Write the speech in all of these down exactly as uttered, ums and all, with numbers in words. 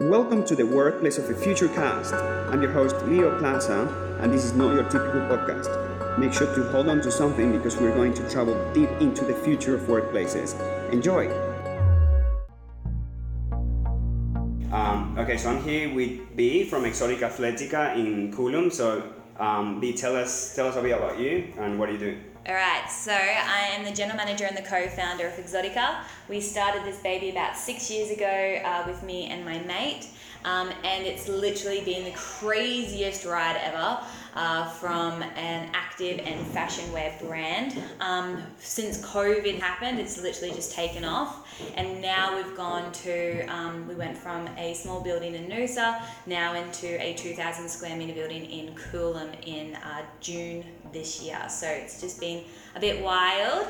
Welcome to the Workplace of the Future cast. I'm your host, Leo Plaza, and this is not your typical podcast. Make sure to hold on to something because we're going to travel deep into the future of workplaces. Enjoy! Um, okay, so I'm here with Bea from Exoticathletica in Coolum. So, um, Bea, tell us, tell us a bit about you and what do you do? Alright, so I am the general manager and the co-founder of Exotica. We started this baby about six years ago uh, with me and my mate, um, and it's literally been the craziest ride ever uh, from an active and fashion wear brand. Um, since COVID happened, it's literally just taken off, and now we've gone to, um, we went from a small building in Noosa now into a two thousand square metre building in Coolum in uh, June this year. So it's just been a bit wild.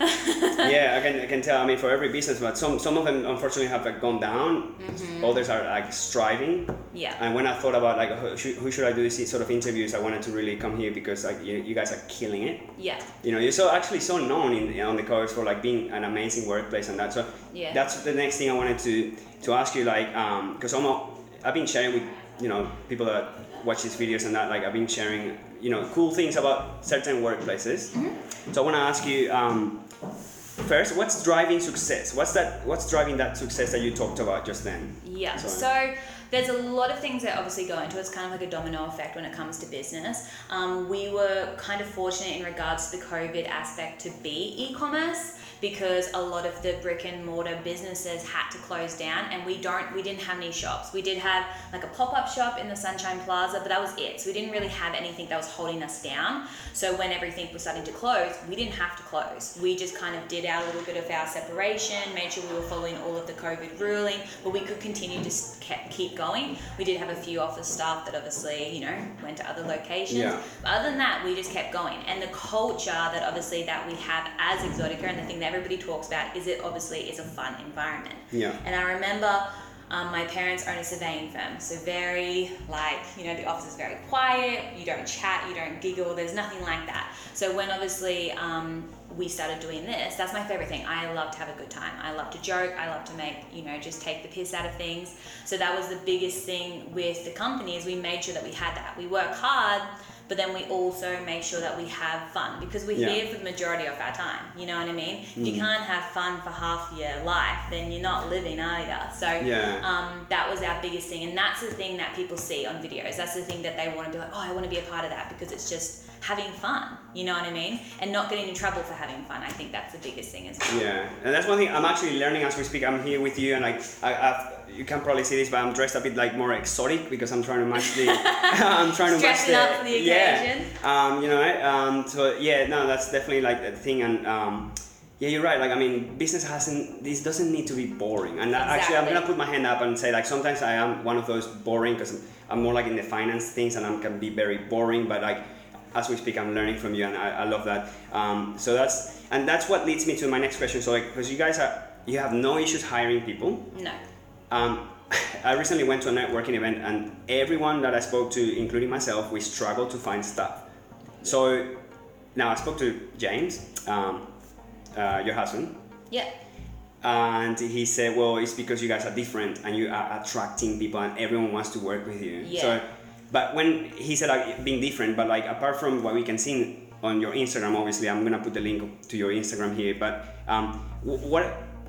yeah, I can I can tell. I mean, for every business, but some some of them unfortunately have like gone down. Mm-hmm. Others are like striving. Yeah. And when I thought about like who should, who should I do these sort of interviews, I wanted to really come here because like you, you guys are killing it. Yeah. You know, you're so actually so known in on the coast for like being an amazing workplace and that. So yeah. That's the next thing I wanted to to ask you, like, um, because I'm a, I've been sharing with you know people that watch these videos and that, like I've been sharing you know cool things about certain workplaces. Mm-hmm. So I want to ask you um, first, what's driving success? What's that? What's driving that success that you talked about just then? Yeah. So, so there's a lot of things that obviously go into it. It's kind of like a domino effect when it comes to business. Um, we were kind of fortunate in regards to the COVID aspect to be e-commerce, because a lot of the brick and mortar businesses had to close down, and we don't, we didn't have any shops. We did have like a pop-up shop in the Sunshine Plaza, but that was it. So we didn't really have anything that was holding us down. So when everything was starting to close, we didn't have to close. We just kind of did our little bit of our separation, made sure we were following all of the COVID ruling, but we could continue to keep going. We did have a few office staff that obviously, you know, went to other locations. Yeah. But other than that, we just kept going. And the culture that obviously that we have as Exotica, and the thing that everybody talks about, is it obviously is a fun environment. Yeah. And I remember um, my parents own a surveying firm, so very like, you know, the office is very quiet, you don't chat, you don't giggle, there's nothing like that. So when obviously um, we started doing this, that's my favorite thing. I love to have a good time. I love to joke. I love to make, you know, just take the piss out of things. So that was the biggest thing with the company, is we made sure that we had that. We work hard, but then we also make sure that we have fun, because we're yeah. here for the majority of our time, you know what I mean? If mm. you can't have fun for half your life, then you're not living, are you? So yeah. um, that was our biggest thing, and that's the thing that people see on videos. That's the thing that they want to be like, oh, I want to be a part of that, because it's just having fun, you know what I mean? And not getting in trouble for having fun. I think that's the biggest thing as well. Yeah, and that's one thing I'm actually learning as we speak. I'm here with you, and like, I, I've, you can probably see this, but I'm dressed a bit like more exotic because I'm trying to match the. I'm trying to match the. Dressing up for the occasion. Yeah. Um, you know. Um. So yeah, no, that's definitely like a thing, and um, yeah, you're right. Like, I mean, business hasn't. This doesn't need to be boring. And exactly. Actually, I'm gonna put my hand up and say, like, sometimes I am one of those boring, because I'm, I'm more like in the finance things, and I can be very boring. But like, as we speak, I'm learning from you, and I, I love that. Um. So that's and that's what leads me to my next question. So like, because you guys are, you have no issues hiring people. No. Um, I recently went to a networking event, and everyone that I spoke to, including myself, we struggled to find staff. So now I spoke to James, um, uh, your husband. Yeah. And he said, well, it's because you guys are different and you are attracting people and everyone wants to work with you. Yeah. So, but when he said like being different, but like apart from what we can see on your Instagram, obviously I'm going to put the link to your Instagram here, but um, what...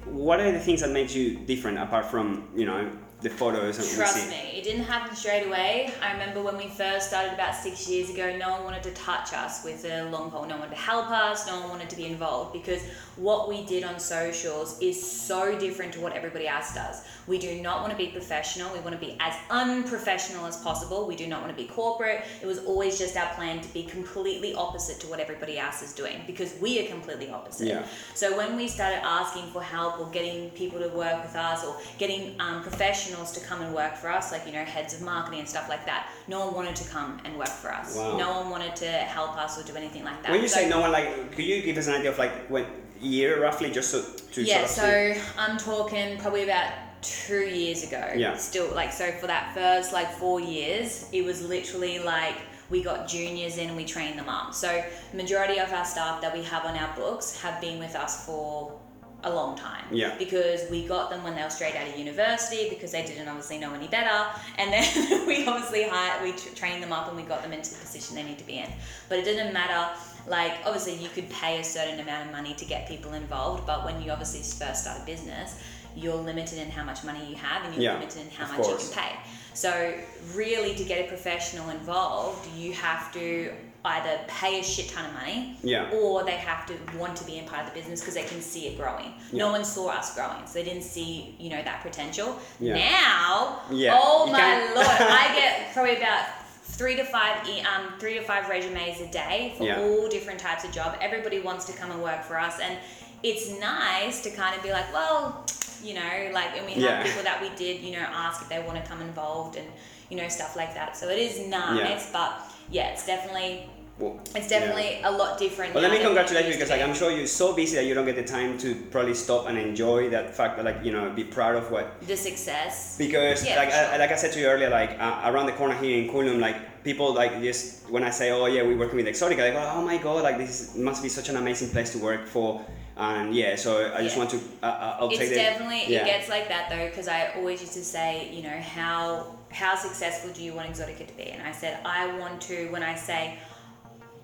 what are the things that makes you different apart from, you know, the photos and trust we see? Me, it didn't happen straight away. I remember when we first started about six years ago, no one wanted to touch us with a long pole. No one wanted to help us. No one wanted to be involved, because what we did on socials is so different to what everybody else does. We do not want to be professional. We want to be as unprofessional as possible. We do not want to be corporate. It was always just our plan to be completely opposite to what everybody else is doing, because we are completely opposite. Yeah. So when we started asking for help, or getting people to work with us, or getting um, professional to come and work for us, like, you know, heads of marketing and stuff like that, no one wanted to come and work for us. Wow. No one wanted to help us or do anything like that. When you so, say no one, like, could you give us an idea of like what year roughly, just so to yeah sort of so see? I'm talking probably about two years ago. Yeah. Still, like, so for that first like four years it was literally like we got juniors in and we trained them up. So majority of our staff that we have on our books have been with us for a long time. Yeah. Because we got them when they were straight out of university because they didn't obviously know any better. And then we obviously hired, we t- trained them up and we got them into the position they need to be in. But it didn't matter. Like, obviously you could pay a certain amount of money to get people involved, but when you obviously first start a business, you're limited in how much money you have and you're yeah, limited in how much course. you can pay. So really, to get a professional involved, you have to either pay a shit ton of money yeah. or they have to want to be in part of the business because they can see it growing. Yeah. No one saw us growing, so they didn't see, you know, that potential. Yeah. Now, yeah. oh you my can- Lord, I get probably about three to five um, three to five resumes a day for yeah. all different types of job. Everybody wants to come and work for us, and it's nice to kind of be like, well, you know, like, and we have yeah. people that we did, you know, ask if they want to come involved and, you know, stuff like that. So it is nice, yeah. but yeah, it's definitely, well, it's definitit's yeah. a lot different. Well, let me congratulate you because, like, I'm sure you're so busy that you don't get the time to probably stop and enjoy that fact that, like, you know, be proud of what... The success. Because, yeah, like, sure. I, like I said to you earlier, like, uh, around the corner here in Coolum, like, people, like, just, when I say, oh, yeah, we're working with Exotica, they go, oh, my God, like, this is, must be such an amazing place to work for. And yeah, so I just yeah. want to, uh, I'll it's take it. It's definitely, yeah. it gets like that though, because I always used to say, you know, how how successful do you want Exotica to be? And I said, I want to, when I say,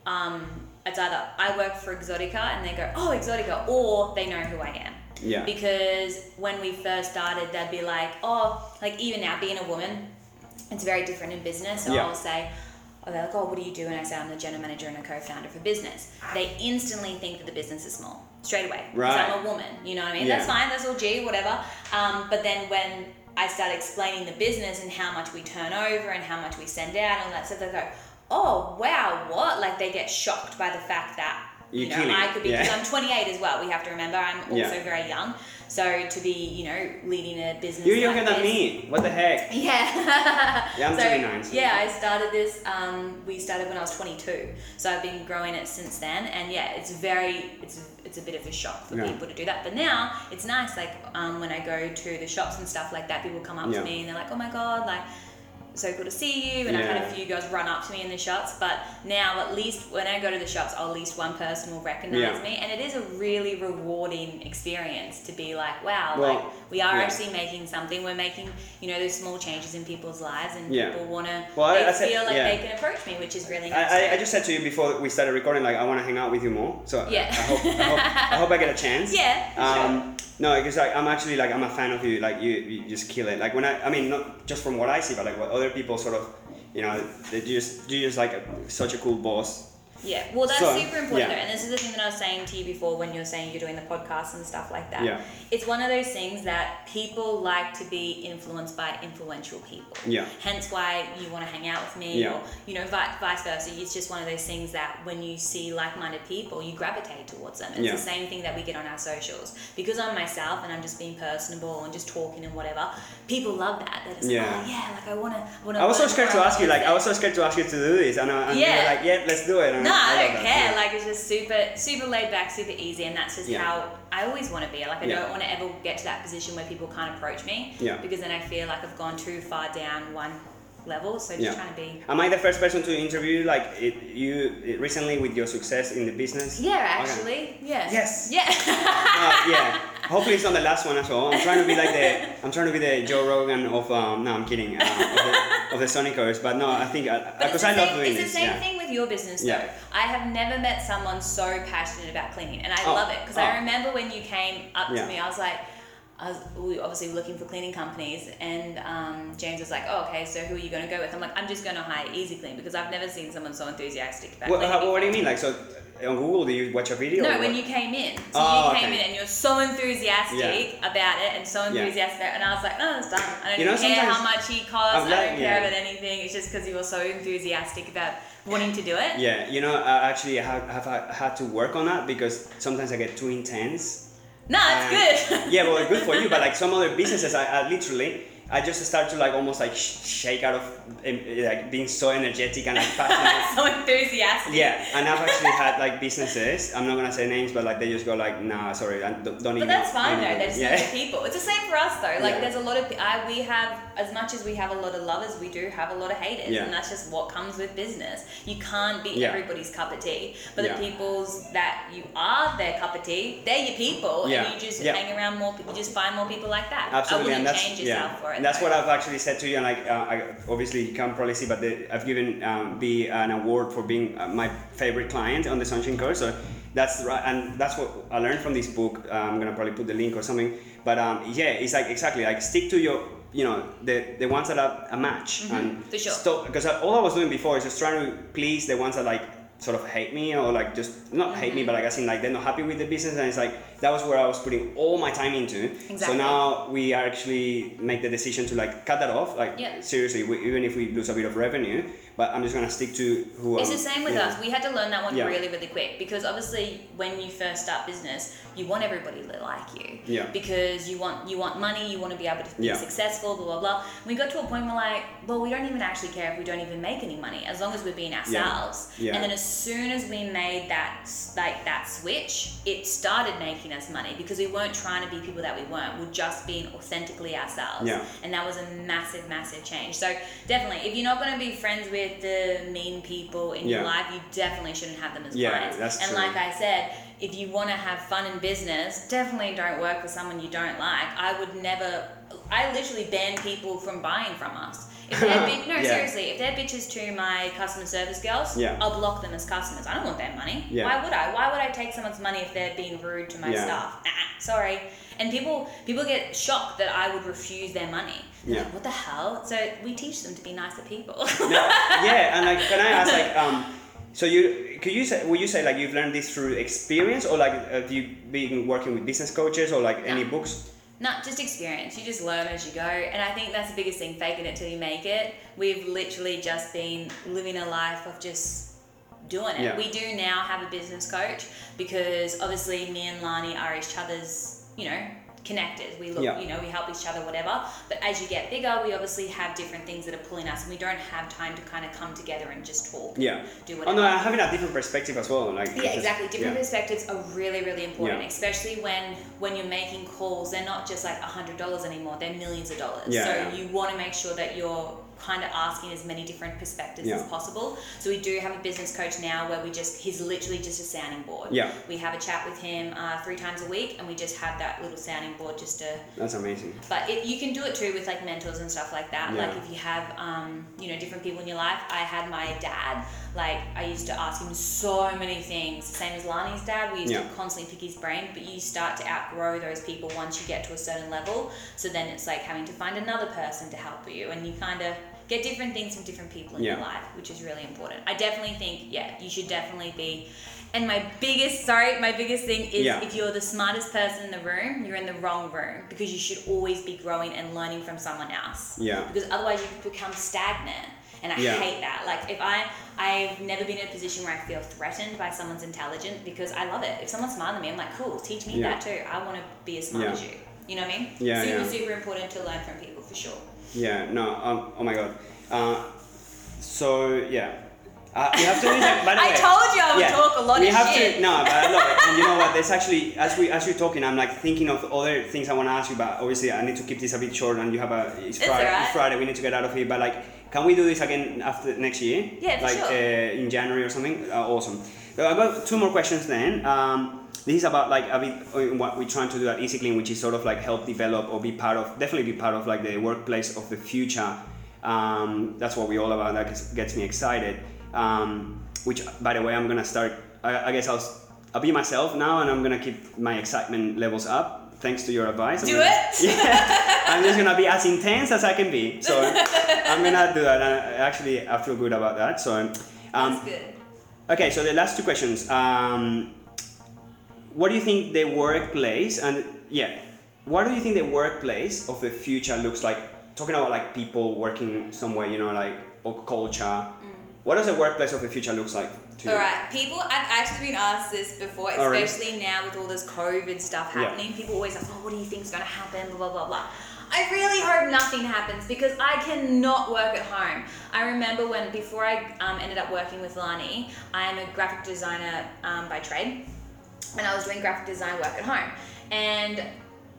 um, it's either I work for Exotica and they go, oh, Exotica, or they know who I am. Yeah. Because when we first started, they'd be like, oh, like even now being a woman, it's very different in business. So yeah. I'll say, oh, they're like, oh, what do you do? And I say, I'm the general manager and a co-founder for business. They instantly think that the business is small. Straight away, because right. I'm a woman, you know what I mean? Yeah. That's fine, that's all G, whatever. Um, but then when I start explaining the business and how much we turn over and how much we send out and all that stuff, they go, oh, wow, what? Like, they get shocked by the fact that, you, you know, I could be, because yeah. I'm twenty-eight as well, we have to remember, I'm also yeah. very young. So to be, you know, leading a business. You're younger like than me. What the heck? Yeah. yeah, I'm so, thirty-nine. So yeah, I started this, um, we started when I was twenty-two. So I've been growing it since then. And yeah, it's very, it's it's a bit of a shock for yeah. people to do that. But now it's nice, like um, when I go to the shops and stuff like that, people come up yeah. to me and they're like, oh my God, like, so cool to see you. And yeah. I've had a few girls run up to me in the shops, but now at least when I go to the shops, I'll at least one person will recognize yeah. me, and it is a really rewarding experience to be like, wow, well, like we are yeah. actually making something. We're making, you know, those small changes in people's lives, and yeah. people want to well, they I, I feel said, like yeah. they can approach me, which is really nice. I, I, I just said to you before we started recording, like, I want to hang out with you more, so yeah. I, I, hope, I, hope, I hope I get a chance. Yeah. Um, sure. No, because like, I'm actually like I'm a fan of you. Like you, you just kill it. Like when I, I mean, not just from what I see, but like what other people sort of, you know, they just you just like a, such a cool boss. Yeah, well, that's so, super important yeah. though. And this is the thing that I was saying to you before when you're saying you're doing the podcast and stuff like that. Yeah. It's one of those things that people like to be influenced by influential people. Yeah. Hence why you want to hang out with me yeah. or, you know, vice versa. It's just one of those things that when you see like-minded people, you gravitate towards them. It's yeah. the same thing that we get on our socials. Because I'm myself and I'm just being personable and just talking and whatever, people love that. They're just yeah. like, oh yeah, like I want to. I was so scared to ask you, like, I was so scared to ask you to do this. And, I, and yeah. you were like, yeah, let's do it. And no, I, I don't care. Yeah. Like, it's just super, super laid back, super easy, and that's just yeah. how I always want to be. Like, I yeah. don't want to ever get to that position where people can't approach me, yeah. because then I feel like I've gone too far down one level. So just yeah. trying to be. Am I the first person to interview like it, you it, recently with your success in the business? Yeah, actually, okay. yeah. Yes. Yeah. uh, yeah. Hopefully it's not the last one as well. I'm trying to be like the I'm trying to be the Joe Rogan of um, no, I'm kidding. Uh, of, the, of the Sunshine Coast, but no, I think because I, I love doing it's this. It's the same yeah. thing with your business though. Yeah. I have never met someone so passionate about cleaning, and I oh. love it because oh. I remember when you came up yeah. to me, I was like. I was we obviously looking for cleaning companies, and um, James was like, "Oh, okay, so who are you going to go with?" I'm like, "I'm just going to hire Easy Clean because I've never seen someone so enthusiastic about." Well, how, what do you mean? Like, so on Google, do you watch a video? No, when what? you came in, so oh, you came okay. in and you're so enthusiastic yeah. about it, and so enthusiastic, yeah. and I was like, "No, it's done. I don't you know, care how much he costs. Like, I don't care yeah. about anything. It's just because you were so enthusiastic about." Wanting to do it. Yeah, you know, I actually have, have had to work on that because sometimes I get too intense. No, it's good. Yeah, well, good for you, but like some other businesses, I, I literally, I just start to like almost like shake out of like being so energetic and like passionate. So enthusiastic. Yeah, and I've actually had like businesses. I'm not gonna say names, but like they just go like, nah, sorry, I don't. But even, that's fine though. They're just yeah. not the people. It's the same for us though. Like yeah. there's a lot of I we have as much as we have a lot of lovers, we do have a lot of haters, yeah. and that's just what comes with business. You can't be yeah. everybody's cup of tea, but yeah. the people's that you are their cup of tea, they're your people, yeah. and you just yeah. hang around more. You just find more people like that. Absolutely, I wouldn't and change yourself yeah. for it. And that's what I've actually said to you, and like uh, I, obviously you can't probably see, but the, I've given um, B an award for being uh, my favorite client on the Sunshine Coast. So that's right, and that's what I learned from this book. Uh, I'm gonna probably put the link or something, but um, yeah, it's like exactly like stick to your, you know, the the ones that are a match, mm-hmm. and for sure. stop, because I, all I was doing before is just trying to please the ones that like sort of hate me or like just not mm-hmm. hate me, but like I think like they're not happy with the business, and it's like that was where I was putting all my time into. Exactly. So now we are actually make the decision to like cut that off. Like yep. seriously, we, even if we lose a bit of revenue, but I'm just gonna stick to who. It's um, the same with yeah. us. We had to learn that one yeah. really, really quick, because obviously when you first start business, you want everybody to like you. Yeah. Because you want you want money, you want to be able to be yeah. successful, blah blah blah. And we got to a point where like, well, we don't even actually care if we don't even make any money, as long as we're being ourselves. Yeah. Yeah. And then as soon as we made that like that switch, it started making us money, because we weren't trying to be people that we weren't. We're just being authentically ourselves, yeah. and that was a massive, massive change. So definitely, if you're not going to be friends with the mean people in yeah. your life, you definitely shouldn't have them as yeah, clients. That's and true. Like I said, if you want to have fun in business, definitely don't work with someone you don't like. I would never. I literally ban people from buying from us. If they're bi- no, yeah. seriously, if they're bitches to my customer service girls, yeah. I'll block them as customers. I don't want their money. Yeah. Why would I? Why would I take someone's money if they're being rude to my yeah. staff? Nah, sorry. And people people get shocked that I would refuse their money. Yeah. Like, what the hell? So we teach them to be nicer people. yeah, yeah, and like, can I ask, like, um, so you could you say, would you say like you've learned this through experience, or like have you been working with business coaches or like no. any books? Not just experience, you just learn as you go. And I think that's the biggest thing, faking it till you make it. We've literally just been living a life of just doing it. Yeah. We do now have a business coach, because obviously me and Lani are each other's, you know, connectors. We look, yeah. you know, we help each other, whatever. But as you get bigger, we obviously have different things that are pulling us, and we don't have time to kind of come together and just talk. Yeah. Do whatever. Oh no, having a different perspective as well. Like yeah, exactly. Different yeah. perspectives are really, really important, yeah. especially when when you're making calls. They're not just like a hundred dollars anymore. They're millions of dollars. Yeah, so yeah. you want to make sure that you're kind of asking as many different perspectives yeah. as possible. So we do have a business coach now where we just, he's literally just a sounding board. Yeah. We have a chat with him uh, three times a week, and we just have that little sounding board just to... That's amazing. But it, you can do it too with like mentors and stuff like that. Yeah. Like if you have, um, you know, different people in your life. I had my dad, like I used to ask him so many things. Same as Lani's dad, we used yeah. to constantly pick his brain, but you start to outgrow those people once you get to a certain level. So then it's like having to find another person to help you, and you kind of... get different things from different people in yeah. your life, which is really important. I definitely think, yeah, you should definitely be. And my biggest, sorry, my biggest thing is yeah. if you're the smartest person in the room, you're in the wrong room, because you should always be growing and learning from someone else. Yeah. Because otherwise you become stagnant. And I yeah. hate that. Like if I, I've never been in a position where I feel threatened by someone's intelligence, because I love it. If someone's smarter than me, I'm like, cool, teach me yeah. that too. I want to be as smart yeah. as you. You know what I mean? Yeah, super, yeah. super important to learn from people, for sure. Yeah, no, um, oh my god. Uh, so, yeah. Uh, we have to interject, by the I way, told you I would yeah, talk a lot we of have shit. To, no, but I love it. And you know what, there's actually, as, we, as you're talking, I'm like thinking of other things I want to ask you, but obviously I need to keep this a bit short, and you have a, it's Friday, right. it's Friday, we need to get out of here, but like, can we do this again after next year? Yeah, for like, sure. Uh, in January or something? Uh, awesome. So I've got two more questions then. Um, This is about like a bit what we're trying to do at Easy Clean, which is sort of like help develop or be part of, definitely be part of like the workplace of the future. Um, that's what we're all about. That gets me excited. Um, which, by the way, I'm gonna start. I, I guess I'll I'll be myself now, and I'm gonna keep my excitement levels up. Thanks to your advice. Do I'm gonna, it. Yeah, I'm just gonna be as intense as I can be. So I'm gonna do that. And actually, I feel good about that. So um, that's good. Okay, so the last two questions. Um, What do you think the workplace and yeah, what do you think the workplace of the future looks like? Talking about like people working somewhere, you know, like or culture. Mm. What does the workplace of the future looks like? To all right, people. I've actually been asked this before, especially right. now with all this COVID stuff happening. Yeah. People always ask, "Oh, what do you think is going to happen?" Blah blah blah. I really hope nothing happens because I cannot work at home. I remember when, before I um, ended up working with Lani, I am a graphic designer um, by trade, and I was doing graphic design work at home, and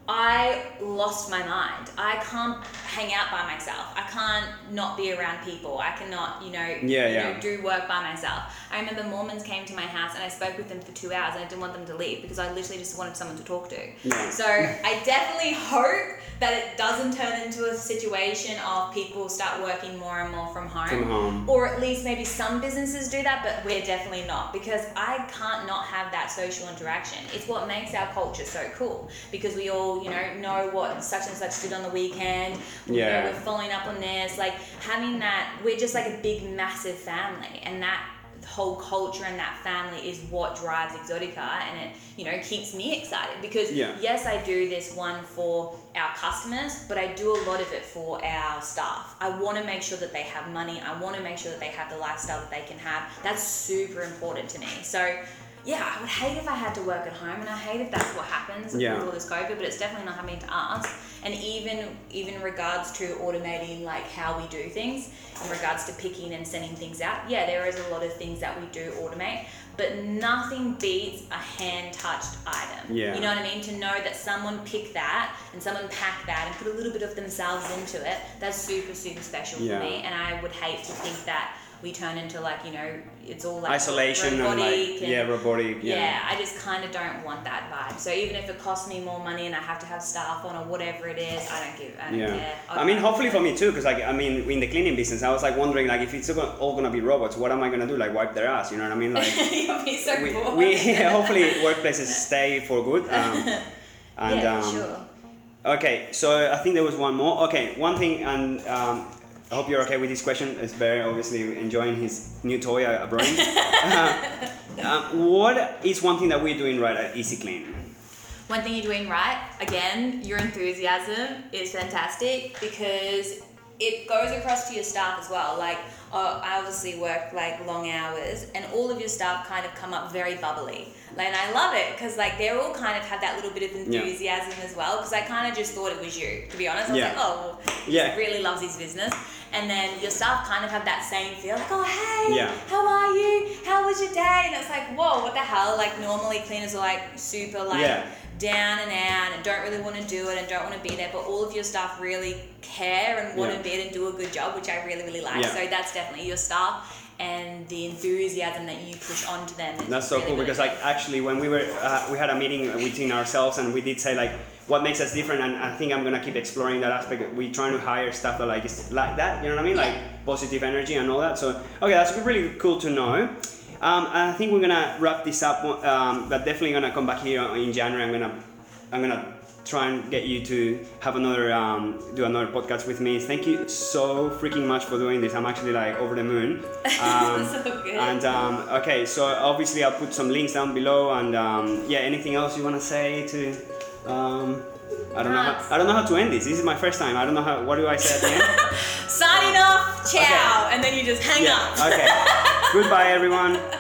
I lost my mind. I can't hang out by myself. I can't not be around people. I cannot, you know, yeah, you yeah. know, do work by myself. I remember Mormons came to my house and I spoke with them for two hours and I didn't want them to leave because I literally just wanted someone to talk to. Yeah. So I definitely hope that it doesn't turn into a situation of people start working more and more from home. From home. Or at least maybe some businesses do that, but we're definitely not, because I can't not have that social interaction. It's what makes our culture so cool, because we all, you know, know what such and such did on the weekend. Yeah. You know, we're following up on this. Like having that, we're just like a big, massive family, and that whole culture and that family is what drives Exotica, and it, you know, keeps me excited because yeah. yes, I do this one for our customers, but I do a lot of it for our staff. I want to make sure that they have money. I want to make sure that they have the lifestyle that they can have. That's super important to me. So yeah, I would hate if I had to work at home, and I hate if that's what happens with yeah. all this COVID, but it's definitely not happening to us. And even even regards to automating like how we do things, in regards to picking and sending things out, yeah, there is a lot of things that we do automate, but nothing beats a hand-touched item. Yeah. You know what I mean? To know that someone picked that and someone packed that and put a little bit of themselves into it, that's super, super special yeah. for me, and I would hate to think that we turn into like, you know, it's all like isolation robotic and like, and yeah, robotic. Yeah. yeah, I just kind of don't want that vibe. So even if it costs me more money and I have to have staff on or whatever it is, I don't give, I don't yeah. care. I'll I mean, hopefully for me too, because like, I mean, in the cleaning business, I was like wondering like, if it's all going to be robots, what am I going to do? Like wipe their ass, you know what I mean? Like you'll be so we, bored. We, hopefully workplaces stay for good. Um, and, yeah, um, sure. Okay, so I think there was one more. Okay, one thing, and um, I hope you're okay with this question. It's Barry obviously enjoying his new toy, a brain. uh, um, what is one thing that we're doing right at Easy Clean? One thing you're doing right, again, your enthusiasm is fantastic because it goes across to your staff as well. Like, uh, I obviously work like long hours, and all of your staff kind of come up very bubbly. Like, and I love it because like they're all kind of have that little bit of enthusiasm yeah. as well, because I kind of just thought it was you, to be honest. I was yeah. like, oh, well, he yeah. really loves his business. And then your staff kind of have that same feel, like, oh, hey, yeah. how are you? How was your day? And it's like, whoa, what the hell? Like, normally cleaners are like super like yeah. down and out and don't really want to do it and don't want to be there. But all of your staff really care and want yeah. to be it and do a good job, which I really, really like. Yeah. So that's definitely your staff and the enthusiasm that you push onto them. That's so really cool, because like actually when we were uh, we had a meeting within ourselves, and we did say like what makes us different, and I think I'm gonna keep exploring that aspect. We're trying to hire staff that like is like that, you know what I mean? Yeah. Like positive energy and all that. So okay, that's really cool to know. Um, I think we're gonna wrap this up, um, but definitely gonna come back here in January. I'm gonna I'm gonna. try and get you to have another um do another podcast with me. Thank you so freaking much for doing this. I'm actually like over the moon. Um so good. And um okay, so obviously I'll put some links down below, and um yeah, anything else you want to say to um I don't Nuts. know how, I don't know how to end this. This is my first time. I don't know how, what do I say at the end? Signing off, ciao, okay. And then you just hang yeah. up. Okay. Goodbye everyone.